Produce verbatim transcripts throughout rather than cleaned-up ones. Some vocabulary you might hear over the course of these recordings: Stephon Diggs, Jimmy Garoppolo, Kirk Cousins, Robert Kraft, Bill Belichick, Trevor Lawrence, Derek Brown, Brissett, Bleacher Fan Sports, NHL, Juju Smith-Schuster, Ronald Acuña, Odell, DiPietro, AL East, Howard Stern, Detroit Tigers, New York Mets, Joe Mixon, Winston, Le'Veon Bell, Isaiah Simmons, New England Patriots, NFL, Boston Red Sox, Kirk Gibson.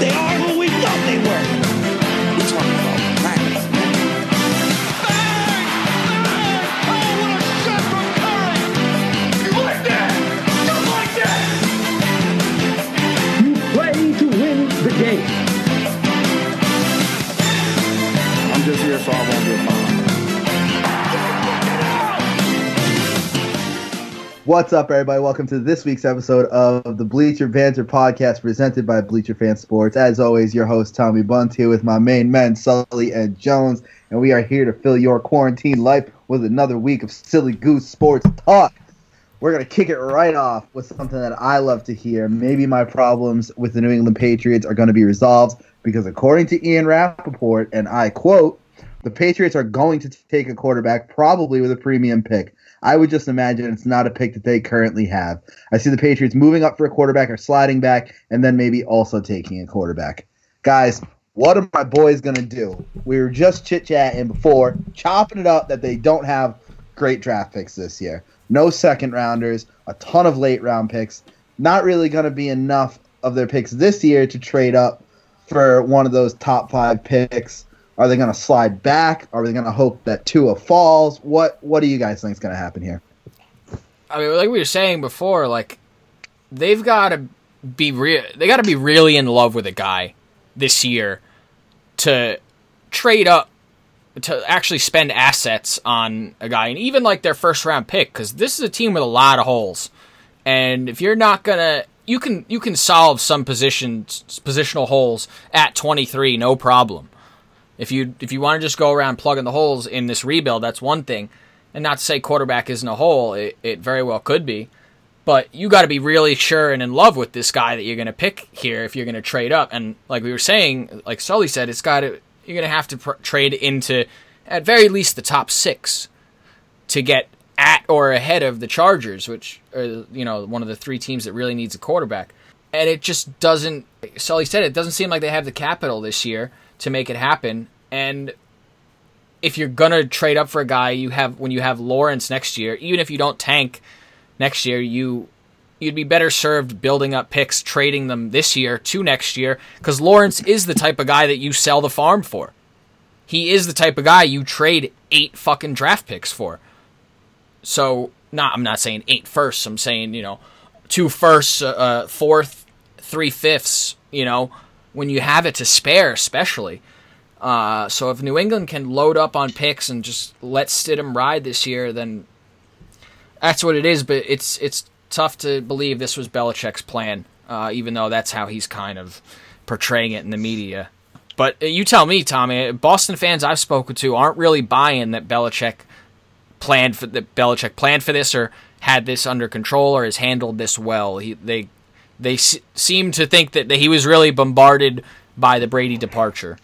that they are who we thought they were. We're talking about Niners. Bang! Bang! Oh, what a shot from Curry! You like that? Just like that! You play to win the game. I'm just here so I won't get fined. What's up, everybody? Welcome to this week's episode of the Bleacher Banter Podcast presented by Bleacher Fan Sports. As always, your host, Tommy Bunt, here with my main men, Sully and Jones, and we are here to fill your quarantine life with another week of Silly Goose Sports Talk. We're going to kick it right off with something that I love to hear. Maybe my problems with the New England Patriots are going to be resolved because, according to Ian Rappaport, and I quote, the Patriots are going to take a quarterback, probably with a premium pick. I would just imagine it's not a pick that they currently have. I see the Patriots moving up for a quarterback or sliding back and then maybe also taking a quarterback. Guys, what are my boys going to do? We were just chit-chatting before, chopping it up that they don't have great draft picks this year. No second-rounders, a ton of late-round picks. Not really going to be enough of their picks this year to trade up for one of those top five picks. Are they going to slide back? Are they going to hope that Tua falls? What What do you guys think is going to happen here? I mean, like we were saying before, like they've got to be real. They got to be really in love with a guy this year to trade up, to actually spend assets on a guy, and even like their first round pick, because this is a team with a lot of holes. And if you're not gonna, you can you can solve some positions positional holes at twenty-three, no problem. If you if you want to just go around plugging the holes in this rebuild, that's one thing. And not to say quarterback isn't a hole. It, it very well could be. But you got to be really sure and in love with this guy that you're going to pick here if you're going to trade up. And like we were saying, like Sully said, it's got to, you're going to have to pr- trade into at very least the top six to get at or ahead of the Chargers, which are, you know, one of the three teams that really needs a quarterback. And it just doesn't, Sully said, it doesn't seem like they have the capital this year to make it happen. And if you're going to trade up for a guy, you have when you have Lawrence next year, even if you don't tank next year, you, you'd be better served building up picks, trading them this year to next year, because Lawrence is the type of guy that you sell the farm for. He is the type of guy you trade eight fucking draft picks for. So, nah, I'm not saying eight firsts. I'm saying, you know, two firsts, uh, fourth, three fifths, you know, when you have it to spare, especially. Uh, so if New England can load up on picks and just let Stidham ride this year, then that's what it is. But it's it's tough to believe this was Belichick's plan, uh, even though that's how he's kind of portraying it in the media. But you tell me, Tommy, Boston fans I've spoken to aren't really buying that Belichick planned for that Belichick planned for this or had this under control or has handled this well. He, they. They s- seem to think that, that he was really bombarded by the Brady departure.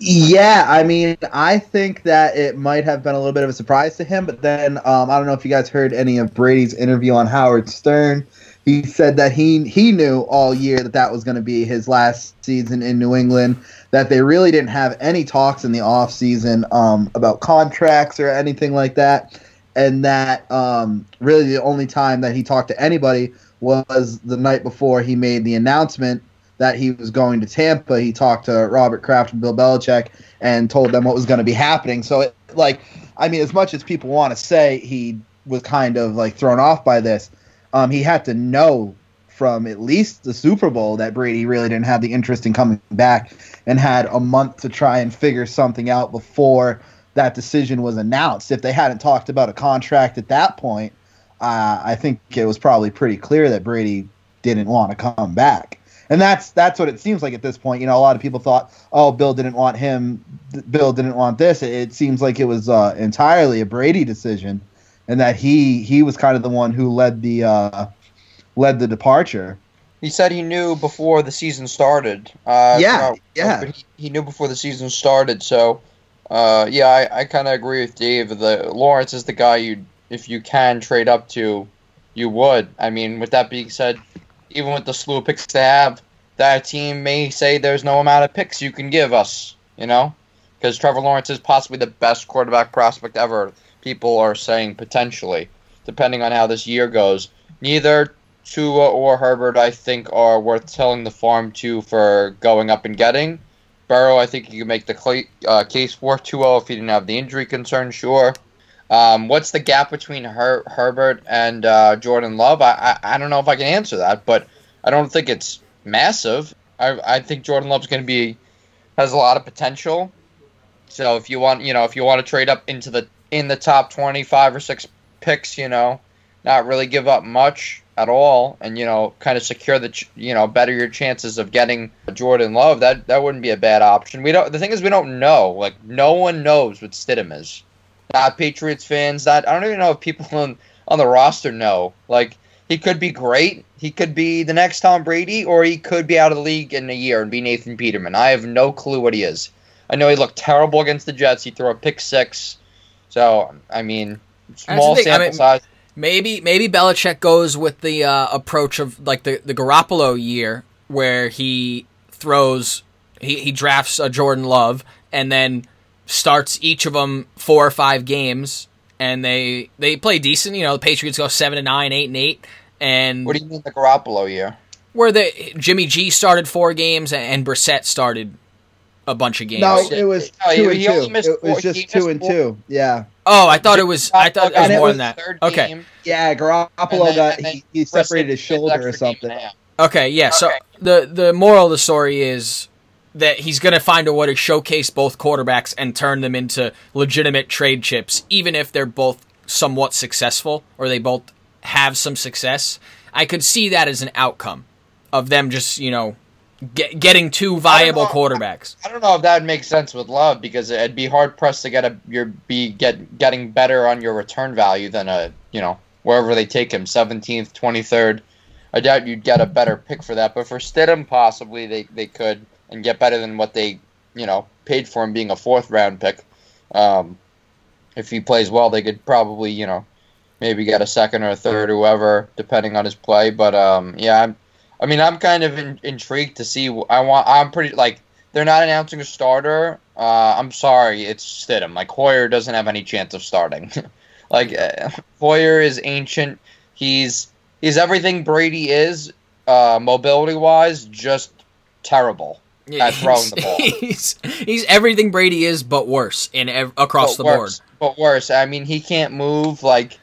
Yeah, I mean, I think that it might have been a little bit of a surprise to him, but then um, I don't know if you guys heard any of Brady's interview on Howard Stern. He said that he he knew all year that that was going to be his last season in New England, that they really didn't have any talks in the offseason um, about contracts or anything like that, and that um, really the only time that he talked to anybody was the night before he made the announcement that he was going to Tampa. He talked to Robert Kraft and Bill Belichick and told them what was going to be happening. So, it, like, I mean, as much as people want to say he was kind of, like, thrown off by this, um, he had to know from at least the Super Bowl that Brady really didn't have the interest in coming back and had a month to try and figure something out before that decision was announced. If they hadn't talked about a contract at that point, Uh, I think it was probably pretty clear that Brady didn't want to come back. And that's that's what it seems like at this point. You know, a lot of people thought, oh, Bill didn't want him. Bill didn't want this. It, it seems like it was uh, entirely a Brady decision and that he he was kind of the one who led the uh, led the departure. He said he knew before the season started. Uh, yeah, yeah. He, he knew before the season started. So, uh, yeah, I, I kind of agree with Dave. The Lawrence is the guy you if you can trade up to, you would. I mean, with that being said, even with the slew of picks they have, that team may say there's no amount of picks you can give us, you know? Because Trevor Lawrence is possibly the best quarterback prospect ever, people are saying potentially, depending on how this year goes. Neither Tua or Herbert, I think, are worth selling the farm to for going up and getting. Burrow, I think you can make the cl- uh, case for Tua if he didn't have the injury concern, sure. Um, what's the gap between Her- Herbert and uh, Jordan Love? I-, I I don't know if I can answer that, but I don't think it's massive. I I think Jordan Love's going to be has a lot of potential. So if you want, you know, if you want to trade up into the in the top twenty-five or six picks, you know, not really give up much at all, and you know, kind of secure the ch- you know better your chances of getting Jordan Love. That that wouldn't be a bad option. We don't. The thing is, we don't know. Like no one knows what Stidham is. Not Patriots fans. Not I don't even know if people on, on the roster know. Like, he could be great. He could be the next Tom Brady, or he could be out of the league in a year and be Nathan Peterman. I have no clue what he is. I know he looked terrible against the Jets. He threw a pick six. So, I mean, small sample I mean, size. Maybe maybe Belichick goes with the uh, approach of, like, the, the Garoppolo year where he throws, he, he drafts a Jordan Love and then starts each of them four or five games, and they they play decent. You know, the Patriots go seven and nine, eight and eight, and what do you mean the Garoppolo year? Where the Jimmy G started four games and Brissett started a bunch of games. No, it was no, two he, and he two. It four, was just two and four. two. Yeah. Oh, I thought it was. I thought it was more it was than that. Okay. Game. Yeah, Garoppolo then, got he, he separated his shoulder or something. Okay. Yeah. Okay. So the the moral of the story is that he's going to find a way to showcase both quarterbacks and turn them into legitimate trade chips, even if they're both somewhat successful or they both have some success. I could see that as an outcome of them just, you know, get, getting two viable I quarterbacks. I, I don't know if that makes sense with Love, because it'd be hard-pressed to get a your be get getting better on your return value than, a you know, wherever they take him, seventeenth, twenty-third. I doubt you'd get a better pick for that. But for Stidham, possibly they, they could. And get better than what they, you know, paid for him being a fourth round pick. Um, if he plays well, they could probably, you know, maybe get a second or a third, or whoever, depending on his play. But um, yeah, I'm, I mean, I'm kind of in, intrigued to see. I want. I'm pretty like they're not announcing a starter. Uh, I'm sorry, it's Stidham. Like Hoyer doesn't have any chance of starting. Like uh, Hoyer is ancient. He's he's everything Brady is, uh, mobility wise, just terrible. Yeah, throwing the ball. He's, he's everything Brady is, but worse in ev- across but the worse, board. But worse. I mean, he can't move. Like,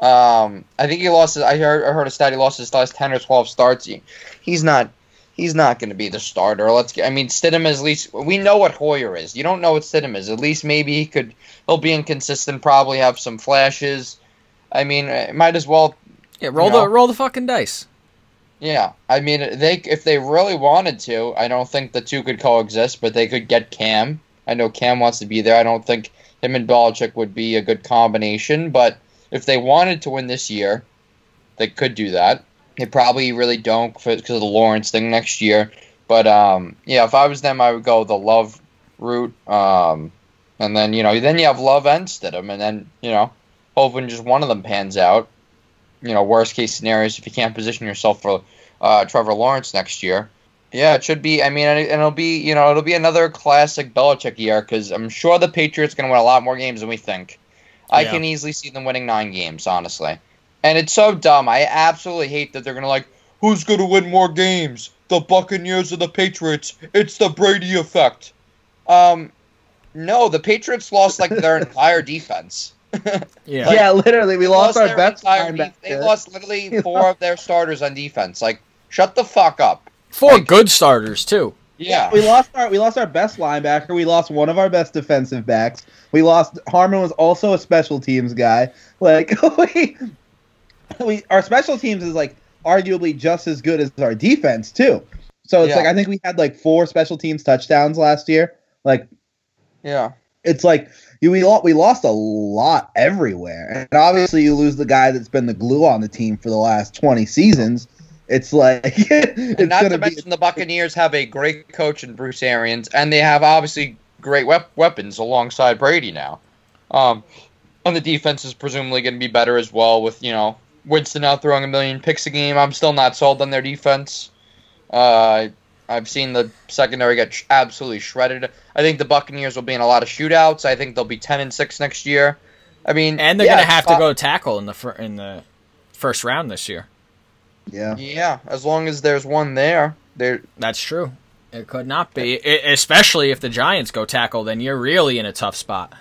um, I think he lost. His, I heard. I heard a stat. He lost his last ten or twelve starts. He, he's not. He's not going to be the starter. Let's. Get, I mean, Stidham is at least. We know what Hoyer is. You don't know what Stidham is. At least maybe he could. He'll be inconsistent. Probably have some flashes. I mean, it might as well. Yeah, roll you know, the roll the fucking dice. Yeah, I mean, they if they really wanted to, I don't think the two could coexist, but they could get Cam. I know Cam wants to be there. I don't think him and Belichick would be a good combination, but if they wanted to win this year, they could do that. They probably really don't because of the Lawrence thing next year. But, um, yeah, if I was them, I would go the Love route. Um, and then, you know, then you have Love and Stidham, and then, you know, hoping just one of them pans out. You know, worst case scenarios if you can't position yourself for uh, Trevor Lawrence next year. Yeah, it should be. I mean, and it'll be you know it'll be another classic Belichick year because I'm sure the Patriots are going to win a lot more games than we think. Yeah. I can easily see them winning nine games, honestly. And it's so dumb. I absolutely hate that they're going to like who's going to win more games, the Buccaneers or the Patriots? It's the Brady effect. Um, no, the Patriots lost like their entire defense. yeah. Like, yeah, literally, we lost, lost our best linebacker. They lost literally four of their starters on defense. Like, shut the fuck up. Four like, good starters too. Yeah, we lost our we lost our best linebacker. We lost one of our best defensive backs. We lost Hardman was also a special teams guy. Like we, we our special teams is like arguably just as good as our defense too. So it's yeah. like I think we had like four special teams touchdowns last year. Like, yeah, it's like. We lost, we lost a lot everywhere. And obviously you lose the guy that's been the glue on the team for the last twenty seasons. It's like... it's and not to mention be- the Buccaneers have a great coach in Bruce Arians, and they have obviously great wep- weapons alongside Brady now. Um, and the defense is presumably going to be better as well with, you know, Winston out throwing a million picks a game. I'm still not sold on their defense. Uh, I've seen the secondary get absolutely shredded. I think the Buccaneers will be in a lot of shootouts. I think they'll be ten and six next year. I mean, and they're yeah, going to have to go tackle in the fir- in the first round this year. Yeah. Yeah, as long as there's one there. there. That's true. It could not be, it, especially if the Giants go tackle, then you're really in a tough spot.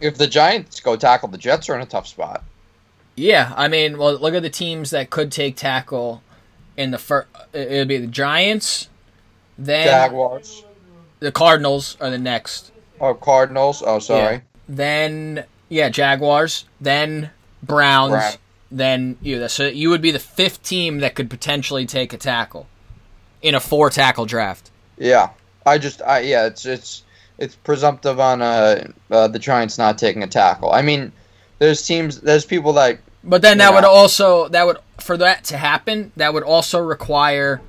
If the Giants go tackle, the Jets are in a tough spot. Yeah, I mean, well, look at the teams that could take tackle in the first. It would be the Giants, then Jaguars. The Cardinals are the next. Oh, Cardinals. Oh, sorry. Yeah. Then, yeah, Jaguars, then Browns, Brown. Then you. So you would be the fifth team that could potentially take a tackle in a four-tackle draft. Yeah, I just, I yeah, it's it's it's presumptive on uh, uh, the Giants not taking a tackle. I mean, there's teams, there's people that. But then that know. would also that would for that to happen, that would also require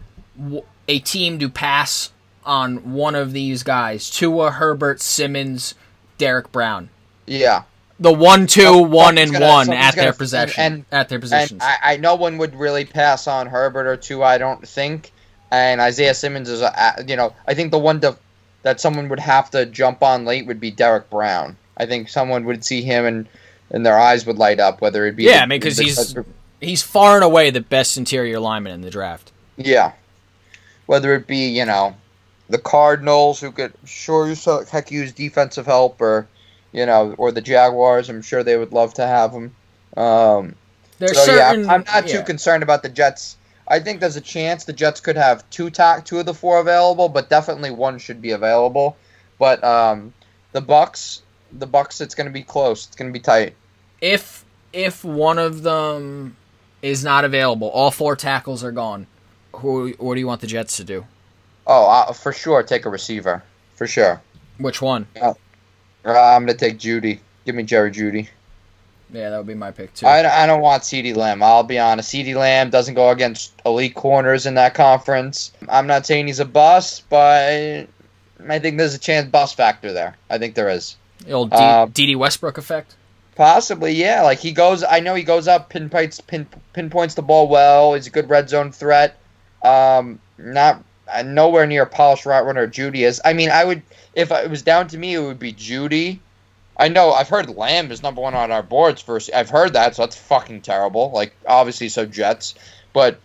a team to pass on one of these guys: Tua, Herbert, Simmons, Derek Brown. Yeah, the one, two, so, one, and gonna, one at gonna, their possession. And, at their positions, and I, I no one would really pass on Herbert or Tua, I don't think. And Isaiah Simmons is, a, you know, I think the one to, that someone would have to jump on late would be Derek Brown. I think someone would see him and, and their eyes would light up, whether it be. Yeah, the, I mean, because he's, he's far and away the best interior lineman in the draft. Yeah. Whether it be, you know, the Cardinals, who could sure heck use defensive help, or, you know, or the Jaguars, I'm sure they would love to have him. Um, There's so, certain, yeah, I'm not yeah. too concerned about the Jets. I think there's a chance the Jets could have two top, two of the four available, but definitely one should be available. But um, the Bucs, the Bucs, it's going to be close. It's going to be tight. If if one of them is not available, all four tackles are gone. Who? What do you want the Jets to do? Oh, uh, for sure, take a receiver. For sure. Which one? Uh, I'm going to take Jeudy. Give me Jerry Jeudy. Yeah, that would be my pick, too. I, I don't want CeeDee Lamb. I'll be honest. CeeDee Lamb doesn't go against elite corners in that conference. I'm not saying he's a bust, but I think there's a chance bust factor there. I think there is. The old D D um, Westbrook effect? Possibly, yeah. Like, he goes, I know he goes up, pinpoints, pin, pinpoints the ball well. He's a good red zone threat. Um, not nowhere near a polished route runner Jeudy is. I mean, I would, if it was down to me, it would be Jeudy. I know, I've heard Lamb is number one on our boards. First, I've heard that, so that's fucking terrible. Like, obviously, so Jets. But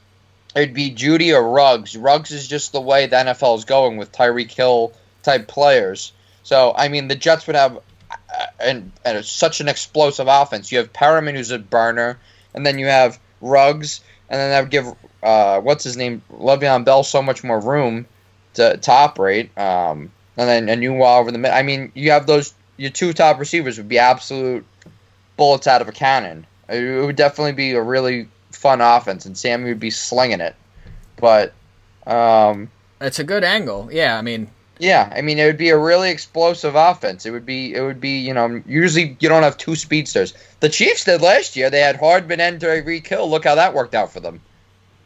it'd be Jeudy or Ruggs. Ruggs is just the way the N F L is going with Tyreek Hill-type players. So, I mean, the Jets would have an, an, such an explosive offense. You have Perriman, who's a burner, and then you have Ruggs, and then that would give, uh, what's his name, Le'Veon Bell so much more room to, to operate. Um, and then a new wall over the middle. I mean, you have those... Your two top receivers would be absolute bullets out of a cannon. It would definitely be a really fun offense, and Sammy would be slinging it. But um, it's a good angle. Yeah, I mean, yeah, I mean, it would be a really explosive offense. It would be, it would be, you know, usually you don't have two speedsters. The Chiefs did last year. They had Hardman and Tyreek Hill. Look how that worked out for them.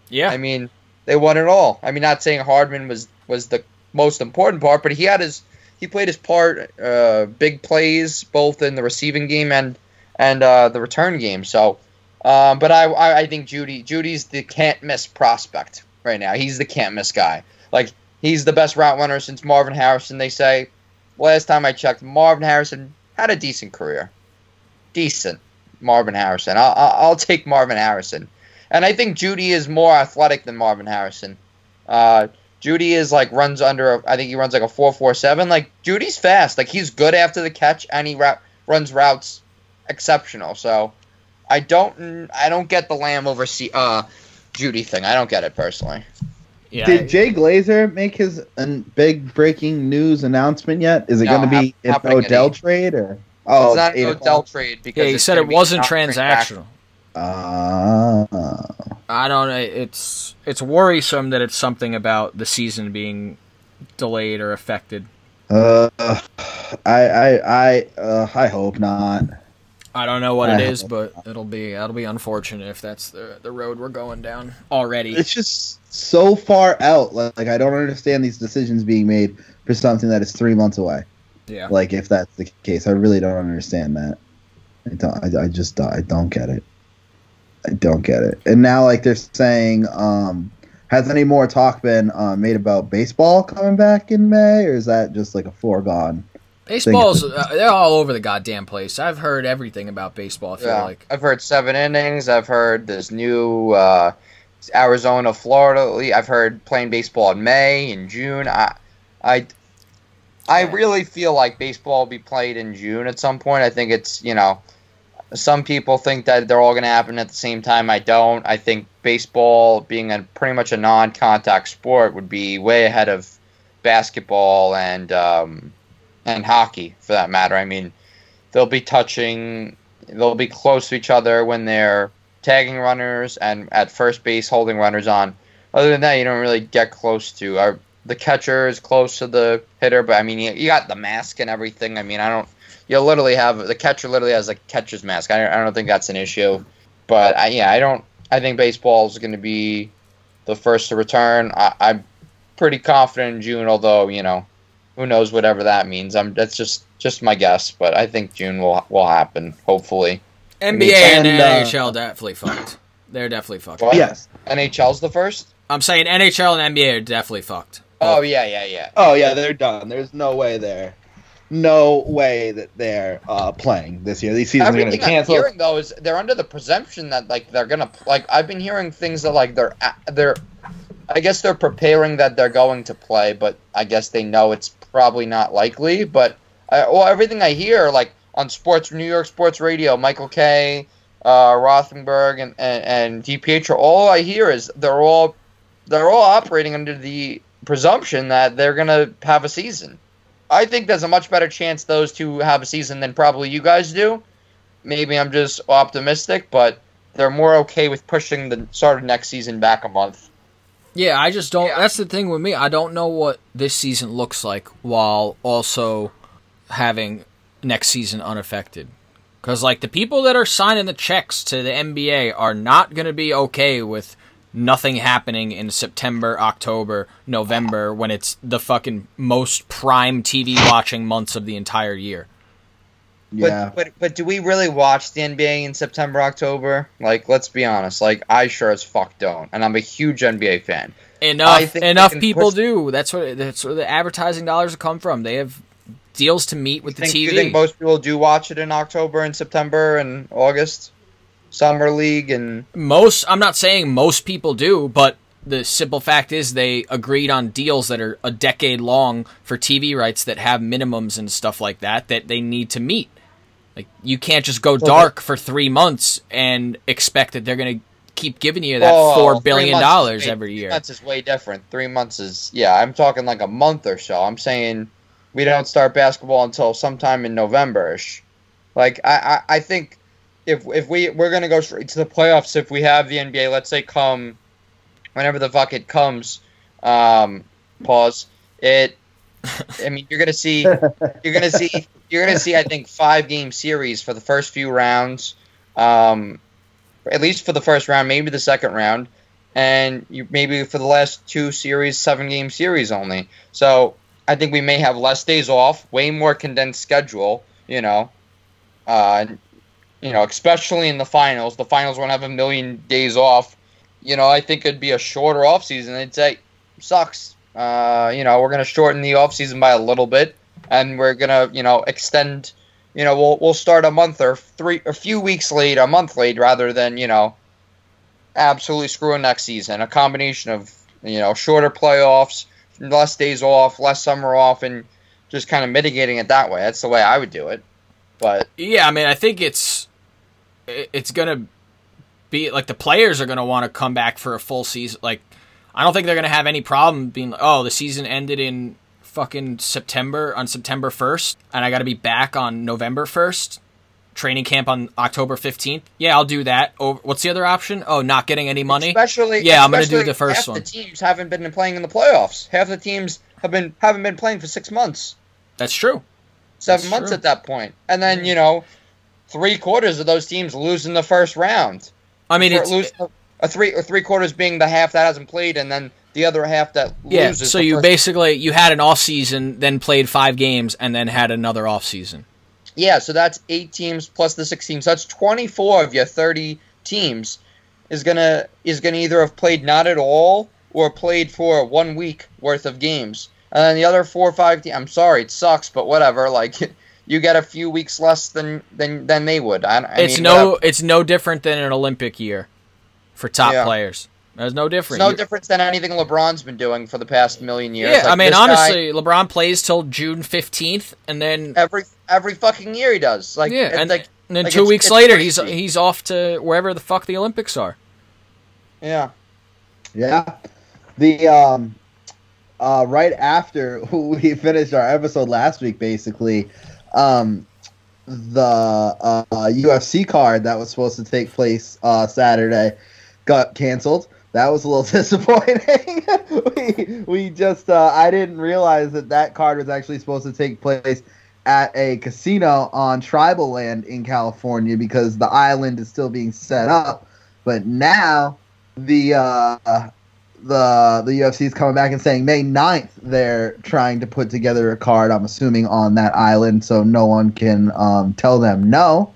Yeah, I mean, they won it all. I mean, not saying Hardman was was the most important part, but he had his. He played his part, uh, big plays, both in the receiving game and and uh, the return game. So, um, but I, I I think Jeudy Judy's the can't miss prospect right now. He's the can't miss guy. Like, he's the best route runner since Marvin Harrison. They say. Last time I checked, Marvin Harrison had a decent career. Decent Marvin Harrison. I'll I'll take Marvin Harrison, and I think Jeudy is more athletic than Marvin Harrison. Uh, Jeudy is like runs under. A, I think he runs like a four four seven. Like, Judy's fast. Like, he's good after the catch, and he ra- runs routes exceptional. So, I don't. I don't get the Lamb over C, uh, Jeudy thing. I don't get it personally. Yeah. Did Jay Glazer make his big breaking news announcement yet? Is it no, going to be an Odell trade or? Oh, it's not an Odell trade because yeah, he said it wasn't transactional. Uh, I don't know. It's it's worrisome that it's something about the season being delayed or affected. Uh, I I I uh, I hope not. I don't know what I it is, but not. it'll be it'll be unfortunate if that's the the road we're going down already. It's just so far out. Like, like I don't understand these decisions being made for something that is three months away. Yeah. Like, if that's the case, I really don't understand that. I don't. I, I just I don't get it. I don't get it. And now, like, they're saying, um, has any more talk been uh, made about baseball coming back in May, or is that just like a foregone? Baseball's uh, they're all over the goddamn place. I've heard everything about baseball. I feel yeah. like I've heard seven innings. I've heard this new uh, Arizona, Florida. I've heard playing baseball in May and June. I, I, I really feel like baseball will be played in June at some point. I think it's, you know, some people think that they're all going to happen at the same time. I don't. I think baseball being a pretty much a non-contact sport would be way ahead of basketball and um, and hockey for that matter. I mean, they'll be touching, they'll be close to each other when they're tagging runners and at first base holding runners on. Other than that, you don't really get close to. Our, the catcher is close to the hitter, but I mean, you, you got the mask and everything. I mean, I don't. You literally have the catcher literally has a catcher's mask. I, I don't think that's an issue, but I, yeah, I don't. I think baseball is going to be the first to return. I, I'm pretty confident in June, although you know, who knows whatever that means. I'm that's just just my guess, but I think June will will happen. Hopefully, N B A I mean, and, and uh, N H L definitely fucked. They're definitely fucked. What? Yes, N H L's the first. I'm saying N H L and N B A are definitely fucked. Oh yeah, yeah, yeah. Oh yeah, they're done. There's no way there. No way that they're uh, playing this year. These seasons Everything are going to be canceled. I'm hearing though is they're under the presumption that like they're going to like. I've been hearing things that like they're they're. I guess they're preparing that they're going to play, but I guess they know it's probably not likely. But I, well, everything I hear like on sports, New York sports radio, Michael Kay, uh, Rothenberg, and, and and DiPietro. All I hear is they're all they're all operating under the presumption that they're going to have a season. I think there's a much better chance those two have a season than probably you guys do. Maybe I'm just optimistic, but they're more okay with pushing the start of next season back a month. Yeah, I just don't... Yeah. That's the thing with me. I don't know what this season looks like while also having next season unaffected. Because, like, the people that are signing the checks to the N B A are not going to be okay with nothing happening in September, October, November, when it's the fucking most prime T V watching months of the entire year. Yeah. But, but but do we really watch the N B A in September, October? Like, let's be honest. Like, I sure as fuck don't, and I'm a huge N B A fan. Enough, enough people push- do. That's where that's where the advertising dollars come from. They have deals to meet with think, the T V. Do you think most people do watch it in October and September and August? Summer League and... Most, I'm not saying most people do, but the simple fact is they agreed on deals that are a decade long for T V rights that have minimums and stuff like that that they need to meet. Like, you can't just go dark for three months and expect that they're going to keep giving you that oh, four billion dollars dollars way, every year. Three months is way different. Three months is... Yeah, I'm talking like a month or so. I'm saying we don't start basketball until sometime in November-ish. Like, I, I, I think... If if we we're gonna go straight to the playoffs, if we have the N B A, let's say come whenever the fuck it comes, um, pause it. I mean, you're gonna see, you're gonna see, you're gonna see. I think five game series for the first few rounds, um, at least for the first round, maybe the second round, and you, maybe for the last two series, seven game series only. So I think we may have less days off, way more condensed schedule. You know, uh. You know, especially in the finals. The finals won't have a million days off. You know, I think it'd be a shorter offseason. They'd say, sucks. Uh, you know, we're going to shorten the offseason by a little bit, and we're going to, you know, extend. You know, we'll we'll start a month or three, a few weeks late, a month late, rather than, you know, absolutely screwing next season. A combination of, you know, shorter playoffs, less days off, less summer off, and just kind of mitigating it that way. That's the way I would do it. But yeah, I mean, I think it's. It's going to be like the players are going to want to come back for a full season. Like, I don't think they're going to have any problem being like, oh, the season ended in fucking September on September first, and I got to be back on November first, training camp on October fifteenth. Yeah, I'll do that. Over, what's the other option? Oh, not getting any money? Especially, yeah, especially I'm going to do the first half one. Half the teams haven't been playing in the playoffs. Half the teams have been, haven't been playing for six months. That's true. Seven That's months true. At that point. And then, you know, three quarters of those teams lose in the first round. I mean, it's lose it, a three or three quarters being the half that hasn't played, and then the other half that yeah, loses. Yeah, so you basically you had an off season, then played five games, and then had another off season. Yeah, so that's eight teams plus the six teams. So that's twenty-four of your thirty teams is gonna is gonna either have played not at all or played for one week worth of games, and then the other four or five teams. I'm sorry, it sucks, but whatever. Like. You get a few weeks less than than, than they would. I, I it's mean, no, uh, it's no different than an Olympic year for top yeah. players. There's no difference. It's no difference than anything LeBron's been doing for the past million years. Yeah, like, I mean, honestly, guy, LeBron plays till June fifteenth, and then every every fucking year he does. Like, yeah, and, like, and then like two it's, weeks it's later, crazy. he's he's off to wherever the fuck the Olympics are. Yeah, yeah. The um, uh, right after we finished our episode last week, basically, um, the uh, U F C card that was supposed to take place uh, Saturday got canceled. That was a little disappointing. we we just uh, I didn't realize that that card was actually supposed to take place at a casino on tribal land in California because the island is still being set up. But now the uh, the the U F C is coming back and saying May ninth they're trying to put together a card. I'm assuming on that island, so no one can um, tell them no.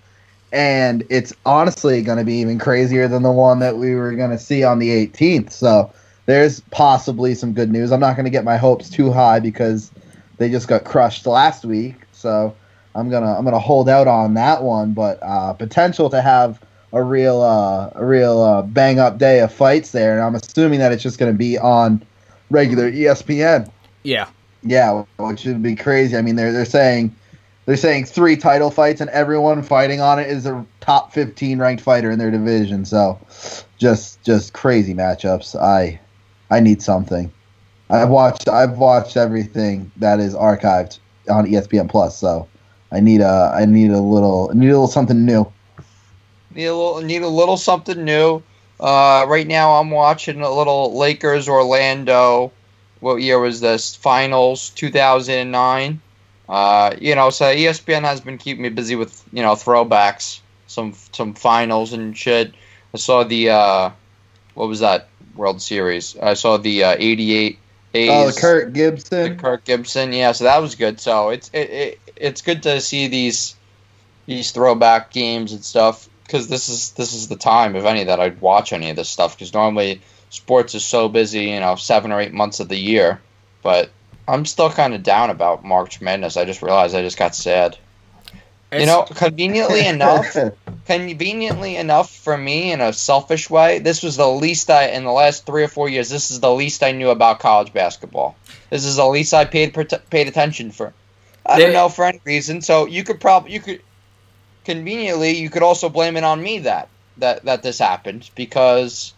And it's honestly going to be even crazier than the one that we were going to see on the eighteenth. So there's possibly some good news. I'm not going to get my hopes too high because they just got crushed last week. So I'm gonna I'm gonna hold out on that one. But uh, potential to have a real uh, a real uh, bang up day of fights there. And I'm assuming that it's just going to be on regular E S P N. Yeah, yeah, which would be crazy. I mean, they're they're saying. They're saying three title fights, and everyone fighting on it is a top fifteen ranked fighter in their division. So, just just crazy matchups. I I need something. I've watched I've watched everything that is archived on E S P N Plus. So, I need a I need a little I need a little something new. Need a little need a little something new. Uh, right now, I'm watching a little Lakers Orlando. What year was this? Finals two thousand nine. Uh, you know, so E S P N has been keeping me busy with, you know, throwbacks, some some finals and shit. I saw the, uh, what was that, World Series? I saw the uh, eighty-eight A's. Oh, the Kirk Gibson. The Kirk Gibson, yeah, so that was good. So it's it, it it's good to see these these throwback games and stuff, because this is, this is the time, if any, that I'd watch any of this stuff, because normally sports is so busy, you know, seven or eight months of the year, but I'm still kind of down about March Madness. I just realized I just got sad. It's, you know, conveniently enough, conveniently enough for me in a selfish way, this was the least I, in the last three or four years, this is the least I knew about college basketball. This is the least I paid paid attention for. I don't know for any reason. So you could probably, you could, conveniently, you could also blame it on me that, that, that this happened, because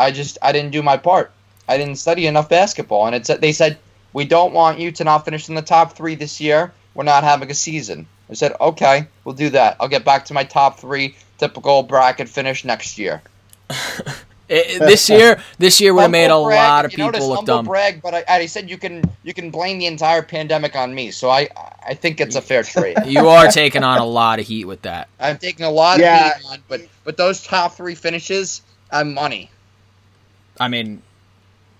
I just, I didn't do my part. I didn't study enough basketball. And it's, they said, we don't want you to not finish in the top three this year. We're not having a season. I said, okay, we'll do that. I'll get back to my top three typical bracket finish next year. it, this year, this year would have made a brag, lot of people notice, look dumb. Brag, but I, I said you can you can blame the entire pandemic on me. So I I think it's a fair trade. You are taking on a lot of heat with that. I'm taking a lot yeah. of heat on, but but those top three finishes, I'm money. I mean.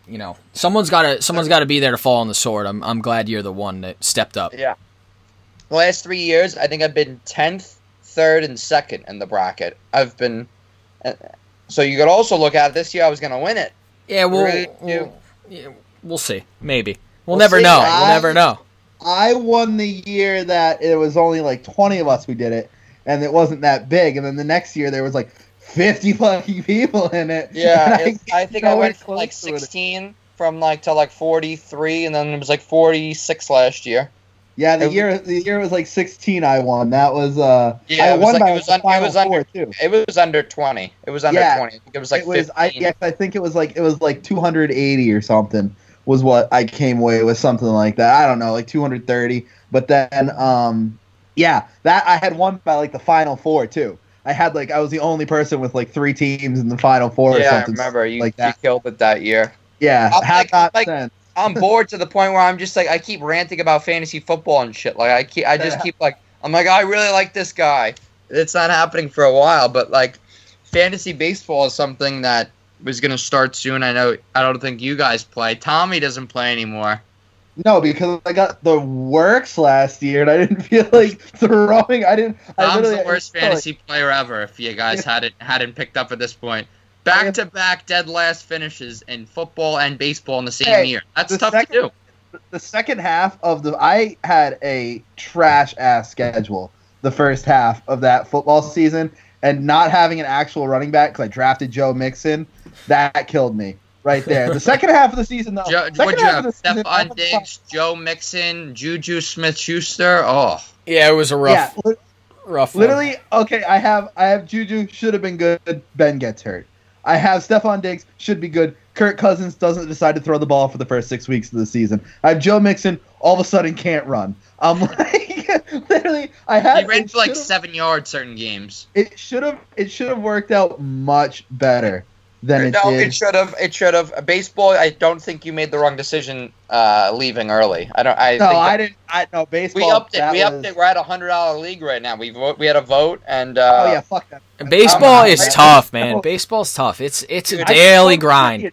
You know, someone's got to someone's got to be there to fall on the sword. I'm I'm glad you're the one that stepped up. Yeah. The last three years, I think I've been tenth, third, and second in the bracket. I've been so you could also look at it this year. I was going to win it. Yeah, we'll really, we'll, yeah, we'll see. Maybe we'll, we'll never see. know. I, we'll never know. I won the year that it was only like twenty of us who did it, and it wasn't that big. And then the next year there was like fifty fucking people in it. Yeah, I, I think I went from like sixteen from like to like forty-three, and then it was like forty-six last year. Yeah, the it, year the year was like sixteen. I won. That was uh. Yeah, I it was won like, by it was, un, it was under too. It was under twenty. It was under yeah, twenty. It was like it was, I, yes, I think it was like it was like two hundred eighty or something was what I came away with, something like that. I don't know, like two hundred thirty. But then um, yeah, that I had won by like the final four too. I had like I was the only person with like three teams in the final four. Yeah, or something. I remember you, like that. you killed it that year. Yeah, I'm, had like, not like, sense. I'm bored to the point where I'm just like I keep ranting about fantasy football and shit. Like I keep, I just keep like I'm like I really like this guy. It's not happening for a while, but like fantasy baseball is something that was going to start soon. I know I don't think you guys play. Tommy doesn't play anymore. No, because I got the works last year, and I didn't feel like throwing. I didn't. I Tom's the worst fantasy like, player ever. If you guys hadn't hadn't picked up at this point, back to back dead last finishes in football and baseball in the same hey, year. That's tough second, to do. The second half of the I had a trash ass schedule. The first half of that football season, and not having an actual running back because I drafted Joe Mixon. That killed me right there. The second half of the season, though. Jo- what do you have? Stephon Diggs, Joe Mixon, Juju Smith-Schuster. Oh, yeah, it was a rough, yeah, li- rough. Literally, one. okay. I have, I have Juju should have been good. Ben gets hurt. I have Stephon Diggs should be good. Kirk Cousins doesn't decide to throw the ball for the first six weeks of the season. I have Joe Mixon all of a sudden can't run. I'm like, literally, I had. He ran for like seven yards certain games. It should have. It should have worked out much better than it did. No, it should have. It should have. Baseball. I don't think you made the wrong decision uh, leaving early. I don't. I no, think I didn't. I no baseball. We upped it. We was, upped it. We're at a hundred dollar league right now. We vote, we had a vote, and uh, oh yeah, fuck that. Baseball is right? tough, man. Baseball's tough. It's it's Dude, a daily grind.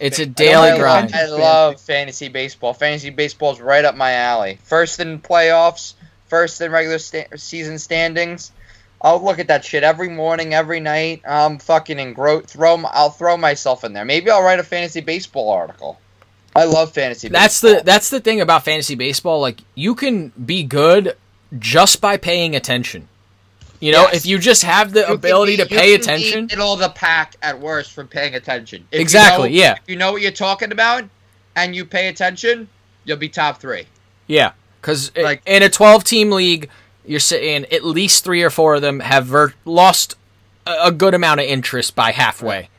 It's a daily I grind. I love fantasy baseball. Fantasy baseball's right up my alley. First in playoffs, first in regular sta- season standings. I'll look at that shit every morning, every night. I'm fucking engro- throw. I'll throw myself in there. Maybe I'll write a fantasy baseball article. I love fantasy baseball. That's the that's the thing about fantasy baseball. Like, you can be good just by paying attention. You know, yes. if you just have the you ability be, to pay you attention, it'll all the pack at worst from paying attention. If exactly. You know, yeah. If you know what you're talking about, and you pay attention, you'll be top three. Yeah, because like, in a twelve-team league, you're sitting at least three or four of them have ver- lost a good amount of interest by halfway.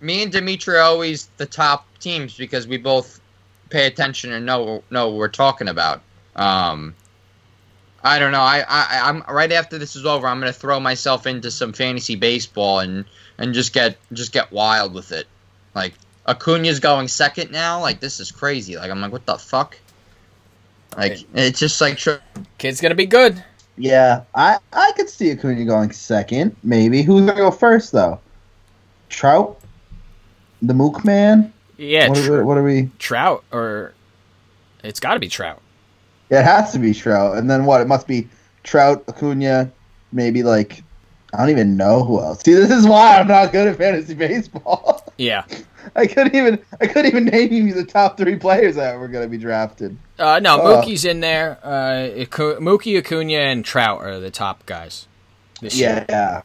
Me and Dimitri are always the top teams because we both pay attention and know know what we're talking about. Um. I don't know. I, I, I'm right after this is over, I'm gonna throw myself into some fantasy baseball and, and just get just get wild with it. Like, Acuña's going second now. Like, this is crazy. Like, I'm like, what the fuck? Like, right. It's just like tri- kid's gonna be good. Yeah, I, I could see Acuña going second. Maybe who's gonna go first though? Trout, the Mook Man. Yeah. What, tr- are, what are we? Trout or it's got to be Trout. It has to be Trout, and then what? It must be Trout, Acuna, maybe like I don't even know who else. See, this is why I'm not good at fantasy baseball. Yeah, I couldn't even I couldn't even name the top three players that were going to be drafted. Uh, no, oh. Mookie's in there. Uh, Mookie, Acuna, and Trout are the top guys this yeah, year. Yeah,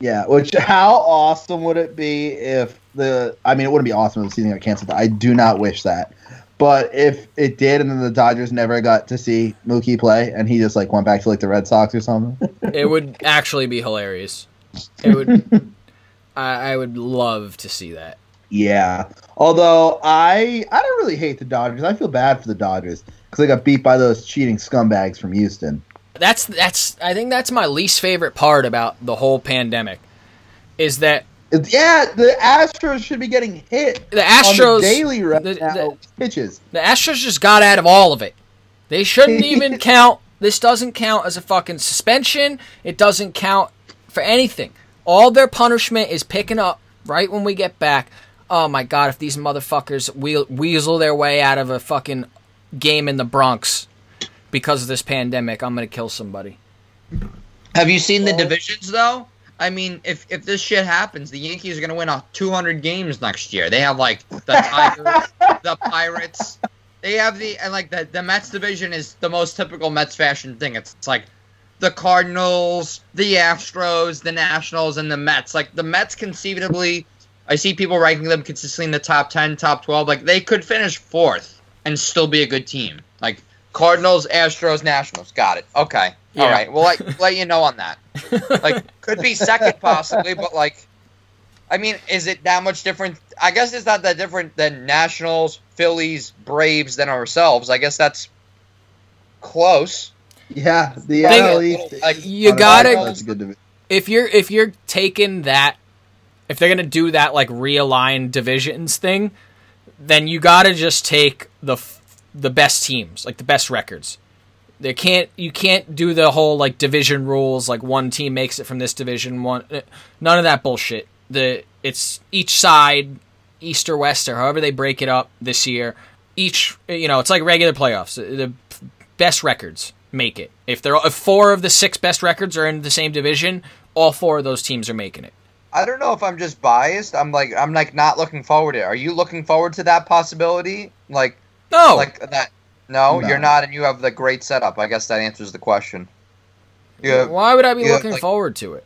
yeah. Which how awesome would it be if the? I mean, it wouldn't be awesome if the season got canceled. But I do not wish that. But if it did, and then the Dodgers never got to see Mookie play, and he just like went back to like the Red Sox or something, it would actually be hilarious. It would, I, I would love to see that. Yeah. Although I, I don't really hate the Dodgers. I feel bad for the Dodgers because they got beat by those cheating scumbags from Houston. That's that's. I think that's my least favorite part about the whole pandemic, is that. Yeah, the Astros should be getting hit the Astros, on the daily right the, now the, pitches. The Astros just got out of all of it. They shouldn't even count. This doesn't count as a fucking suspension. It doesn't count for anything. All their punishment is picking up right when we get back. Oh, my God, if these motherfuckers we- weasel their way out of a fucking game in the Bronx because of this pandemic, I'm going to kill somebody. Have you seen the divisions, though? I mean, if, if this shit happens, the Yankees are going to win uh, two hundred games next year. They have, like, the Tigers, the Pirates. They have the – and, like, the, the Mets division is the most typical Mets fashion thing. It's, it's, like, the Cardinals, the Astros, the Nationals, and the Mets. Like, the Mets conceivably – I see people ranking them consistently in the top ten, top twelve. Like, they could finish fourth and still be a good team. Like, Cardinals, Astros, Nationals. Got it. Okay. Yeah. All right, well, let, let you know on that. Like, could be second possibly, but, like, I mean, is it that much different? I guess it's not that different than Nationals, Phillies, Braves, than ourselves. I guess that's close. Yeah, the N L East. Like, you gotta if you're if you're taking that, if they're gonna do that like realign divisions thing, then you gotta just take the the best teams, like the best records. They can't. You can't do the whole like division rules. Like one team makes it from this division. One, none of that bullshit. The it's each side, east or west or however they break it up this year. Each, you know, it's like regular playoffs. The best records make it. If there, if four of the six best records are in the same division, all four of those teams are making it. I don't know if I'm just biased. I'm like I'm like not looking forward to it. Are you looking forward to that possibility? Like no, like that. No, no, you're not, and you have the great setup. I guess that answers the question. You have, Why would I be looking have, like, forward to it?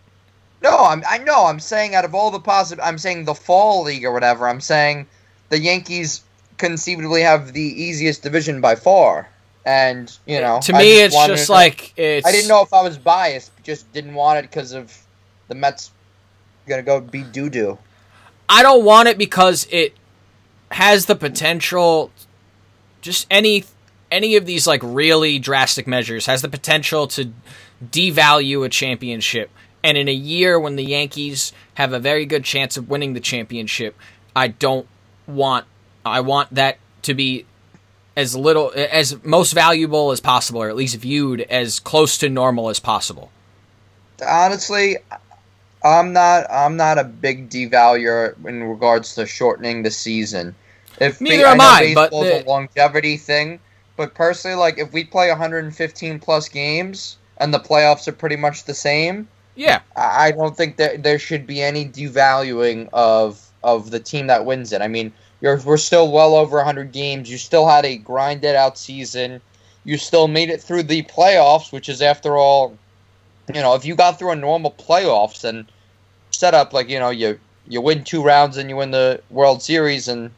No, I'm, I know. I'm saying out of all the possible, I'm saying the fall league or whatever. I'm saying the Yankees conceivably have the easiest division by far. And, you know, to me, just it's just to, like it's. I didn't know if I was biased, just didn't want it because of the Mets going to go be doo doo. I don't want it because it has the potential. Just any any of these like really drastic measures has the potential to devalue a championship. And in a year when the Yankees have a very good chance of winning the championship, I don't want. I want that to be as little, as most valuable as possible, or at least viewed as close to normal as possible. Honestly, I'm not. I'm not a big devaluer in regards to shortening the season. If Neither we, am I. I know baseball's but the, a longevity thing, but personally, like if we play one hundred fifteen plus games and the playoffs are pretty much the same, yeah, I don't think that there should be any devaluing of of the team that wins it. I mean. You're, we're still well over one hundred games. You still had a grinded-out season. You still made it through the playoffs, which is, after all, you know, if you got through a normal playoffs and set up, like, you know, you you win two rounds and you win the World Series and,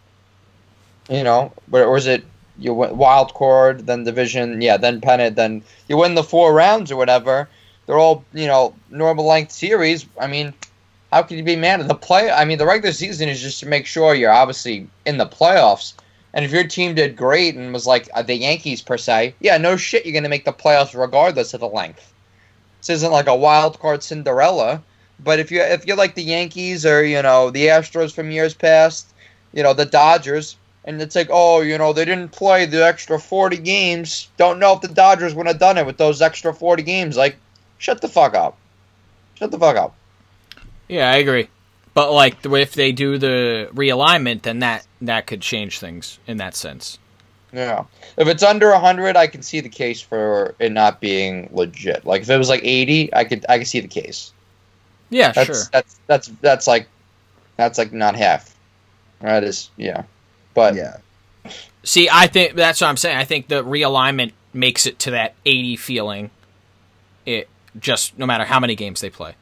you know, or is it you win wild card, then division, yeah, then pennant, then you win the four rounds or whatever. They're all, you know, normal-length series. I mean... How can you be mad at the play? I mean, the regular season is just to make sure you're obviously in the playoffs. And if your team did great and was like the Yankees per se, yeah, no shit, you're going to make the playoffs regardless of the length. This isn't like a wild card Cinderella. But if you're, if you're like the Yankees or, you know, the Astros from years past, you know, the Dodgers, and it's like, oh, you know, they didn't play the extra forty games. Don't know if the Dodgers would have done it with those extra forty games. Like, shut the fuck up. Shut the fuck up. Yeah, I agree. But, like, if they do the realignment, then that, that could change things in that sense. Yeah. If it's under one hundred, I can see the case for it not being legit. Like, if it was, like, eighty, I could I could see the case. Yeah, that's, sure. That's, that's, that's like, that's, like, not half. That is, yeah. But, yeah. See, I think, that's what I'm saying. I think the realignment makes it to that eighty feeling, it just no matter how many games they play.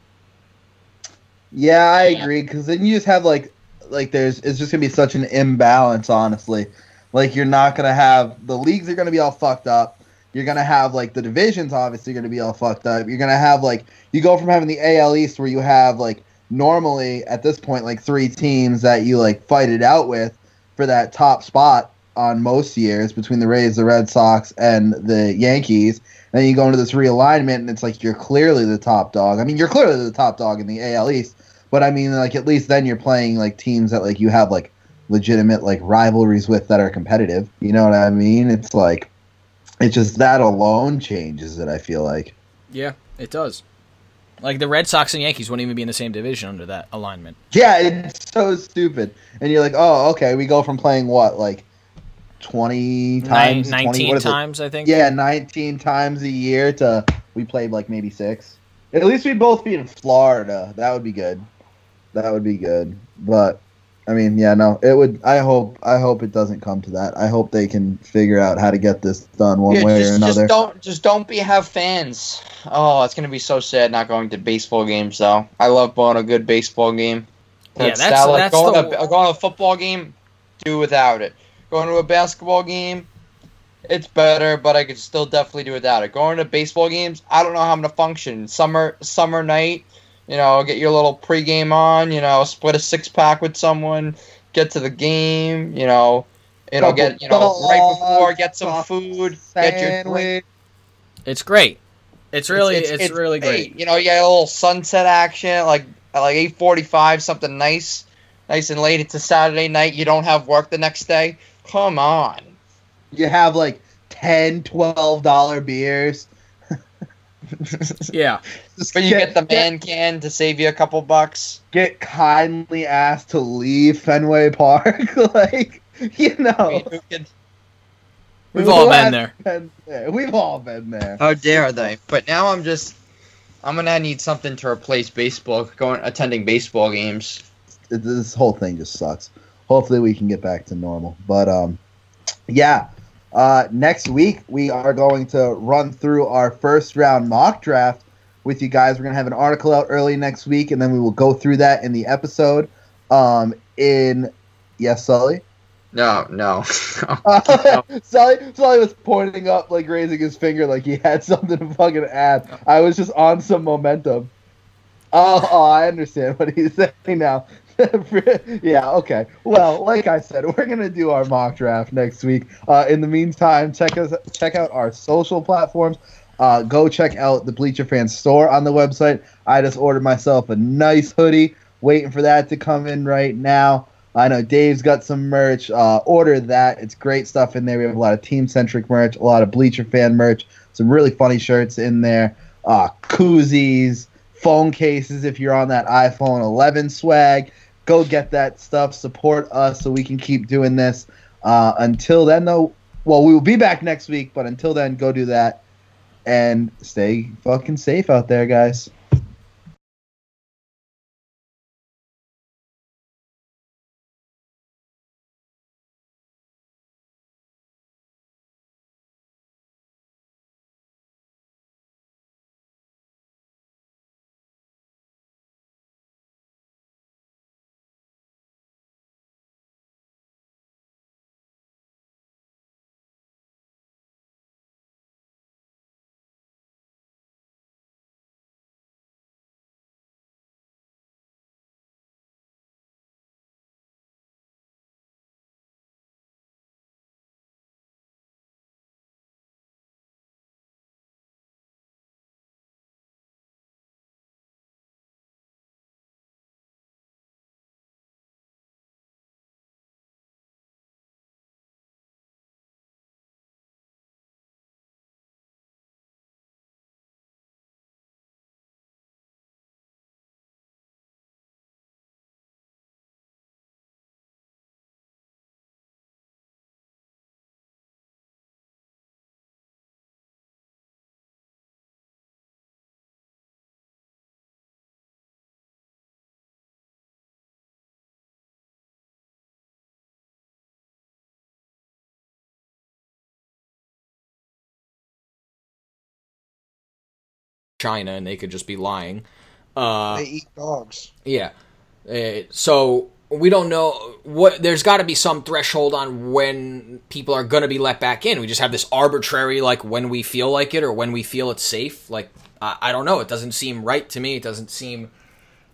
Yeah, I agree, because then you just have, like, like there's it's just going to be such an imbalance, honestly. Like, you're not going to have, the leagues are going to be all fucked up. You're going to have, like, the divisions, obviously, going to be all fucked up. You're going to have, like, you go from having the A L East where you have, like, normally, at this point, like, three teams that you, like, fight it out with for that top spot on most years between the Rays, the Red Sox, and the Yankees. And then you go into this realignment, and it's like you're clearly the top dog. I mean, you're clearly the top dog in the A L East, but I mean, like, at least then you're playing, like, teams that, like, you have, like, legitimate, like, rivalries with that are competitive. You know what I mean? It's like, it's just that alone changes it, I feel like. Yeah, it does. Like, the Red Sox and Yankees wouldn't even be in the same division under that alignment. Yeah, it's so stupid. And you're like, oh, okay, we go from playing what, like, twenty times, Nine, nineteen twenty, times, I think. Yeah, nineteen times a year to we played like maybe six. At least we'd both be in Florida. That would be good. That would be good. But I mean, yeah, no, it would. I hope. I hope it doesn't come to that. I hope they can figure out how to get this done one yeah, way just, or another. Just don't. Just don't be have fans. Oh, it's gonna be so sad not going to baseball games though. I love going to a good baseball game. That's yeah, that's, that, like, that's going, the... to, going to a football game. Do without it. Going to a basketball game, it's better, but I could still definitely do without it. Going to baseball games, I don't know how I'm going to function. Summer summer night, you know, get your little pregame on, you know, split a six-pack with someone, get to the game, you know, it'll get, you know, right before, get some food, get your drink. It's great. It's really it's, it's, it's, it's really great. great. You know, you got a little sunset action, like at like eight forty-five, something nice, nice and late. It's a Saturday night. You don't have work the next day. Come on. You have like ten, twelve dollar beers. Yeah. But you get, get the man get, can to save you a couple bucks. Get kindly asked to leave Fenway Park. Like, you know. I mean, who can, We've who all been there. been there. We've all been there. How dare they? But now I'm just, I'm going to need something to replace baseball, going attending baseball games. This whole thing just sucks. Hopefully we can get back to normal. But, um, yeah, uh, next week we are going to run through our first round mock draft. with you guys. We're going to have an article out early next week, and then we will go through that in the episode. Um, in yes, Sully? No, no. uh, no. Sully, Sully was pointing up, like raising his finger like he had something to fucking add. No. I was just on some momentum. Oh, oh, I understand what he's saying now. Yeah, okay. Well, like I said, we're going to do our mock draft next week. Uh, in the meantime, check us check out our social platforms. Uh, go check out the Bleacher Fan store on the website. I just ordered myself a nice hoodie. Waiting for that to come in right now. I know Dave's got some merch. Uh, order that. It's great stuff in there. We have a lot of team-centric merch, a lot of Bleacher Fan merch, some really funny shirts in there, uh, koozies, phone cases if you're on that iPhone eleven swag. Go get that stuff. Support us so we can keep doing this. Uh, until then, though, well, we will be back next week, but until then, go do that. And stay fucking safe out there, guys. China, and they could just be lying. Uh, they eat dogs. Yeah. Uh, so we don't know what. There's got to be some threshold on when people are going to be let back in. We just have this arbitrary, like when we feel like it or when we feel it's safe. Like I, I don't know. It doesn't seem right to me. It doesn't seem.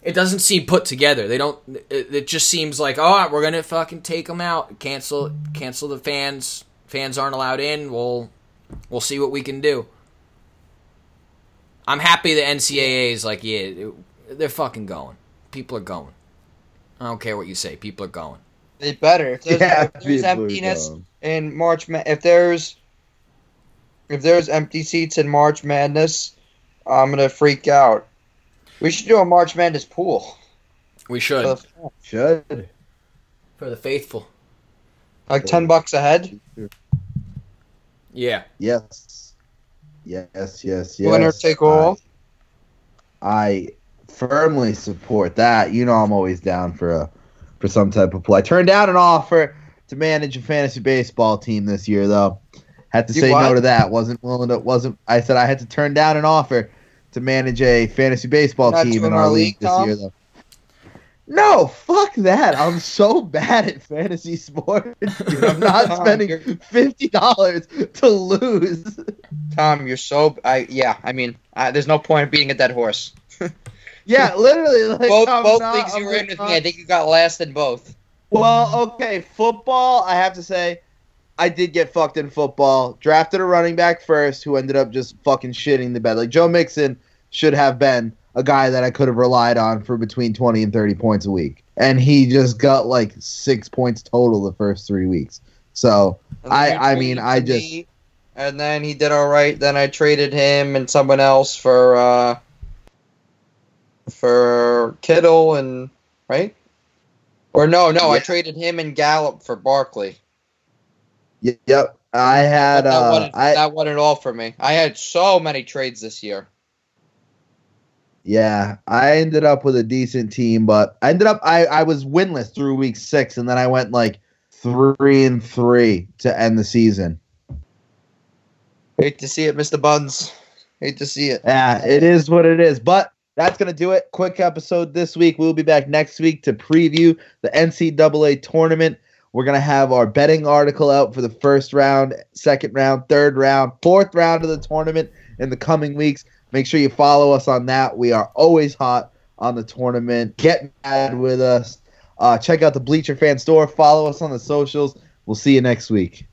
It doesn't seem put together. They don't. It, it just seems like, oh, we're gonna fucking take them out. Cancel. Cancel the fans. Fans aren't allowed in. We'll. We'll see what we can do. I'm happy the N C double A is like, yeah, they're fucking going. People are going. I don't care what you say. People are going. They better. If there's, yeah, if there's emptiness in March, if there's if there's empty seats in March Madness, I'm gonna freak out. We should do a March Madness pool. We should. For should for the faithful. Like ten bucks a head. Yeah. Yes. Yes, yes, yes. Winner take all. I, I firmly support that. You know I'm always down for a, for some type of play. I turned down an offer to manage a fantasy baseball team this year, though. Had to you say what? no to that. Wasn't willing to. Wasn't. I said I had to turn down an offer to manage a fantasy baseball Not team in our league, league this Tom? year, though. No, fuck that. I'm so bad at fantasy sports. Dude. I'm not Tom, spending you're... fifty dollars to lose. Tom, you're so... I Yeah, I mean, I, there's no point in beating a dead horse. Yeah, literally. Like, both I'm both not, leagues I'm you were in with me, I think you got last in both. Well, okay, football, I have to say, I did get fucked in football. Drafted a running back first who ended up just fucking shitting the bed. Like, Joe Mixon should have been a guy that I could have relied on for between twenty and thirty points a week. And he just got like six points total the first three weeks. So, I, I mean, I just... Me, and then he did all right. Then I traded him and someone else for uh, for Kittle and... Right? Or no, no, yeah. I traded him and Gallup for Barkley. Yep. I had... That, uh, won it, I, that won it all for me. I had so many trades this year. Yeah, I ended up with a decent team, but I ended up I, I was winless through week six, and then I went like three and three to end the season. Hate to see it, Mister Buns. Hate to see it. Yeah, it is what it is. But that's going to do it. Quick episode this week. We'll be back next week to preview the N C double A tournament. We're going to have our betting article out for the first round, second round, third round, fourth round of the tournament in the coming weeks. Make sure you follow us on that. We are always hot on the tournament. Get mad with us. Uh, check out the Bleacher Fan store. Follow us on the socials. We'll see you next week.